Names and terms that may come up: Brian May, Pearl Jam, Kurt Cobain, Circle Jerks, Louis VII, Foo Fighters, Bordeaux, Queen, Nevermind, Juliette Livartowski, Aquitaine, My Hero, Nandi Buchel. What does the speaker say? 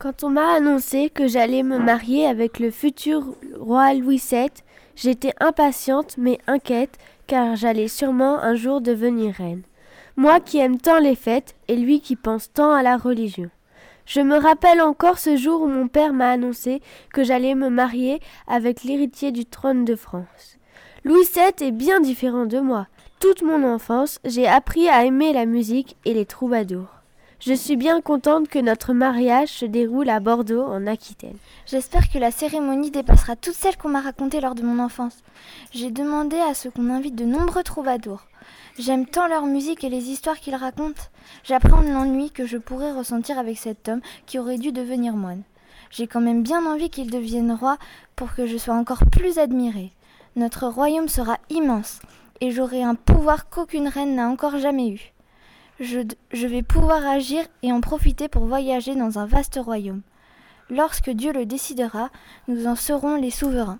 Quand on m'a annoncé que j'allais me marier avec le futur roi Louis VII, j'étais impatiente mais inquiète car j'allais sûrement un jour devenir reine. Moi qui aime tant les fêtes et lui qui pense tant à la religion. Je me rappelle encore ce jour où mon père m'a annoncé que j'allais me marier avec l'héritier du trône de France. Louis VII est bien différent de moi. Toute mon enfance, j'ai appris à aimer la musique et les troubadours. Je suis bien contente que notre mariage se déroule à Bordeaux, en Aquitaine. J'espère que la cérémonie dépassera toutes celles qu'on m'a racontées lors de mon enfance. J'ai demandé à ce qu'on invite de nombreux troubadours. J'aime tant leur musique et les histoires qu'ils racontent. J'apprends de l'ennui que je pourrais ressentir avec cet homme qui aurait dû devenir moine. J'ai quand même bien envie qu'il devienne roi pour que je sois encore plus admirée. Notre royaume sera immense et j'aurai un pouvoir qu'aucune reine n'a encore jamais eu. Je vais pouvoir agir et en profiter pour voyager dans un vaste royaume. Lorsque Dieu le décidera, nous en serons les souverains.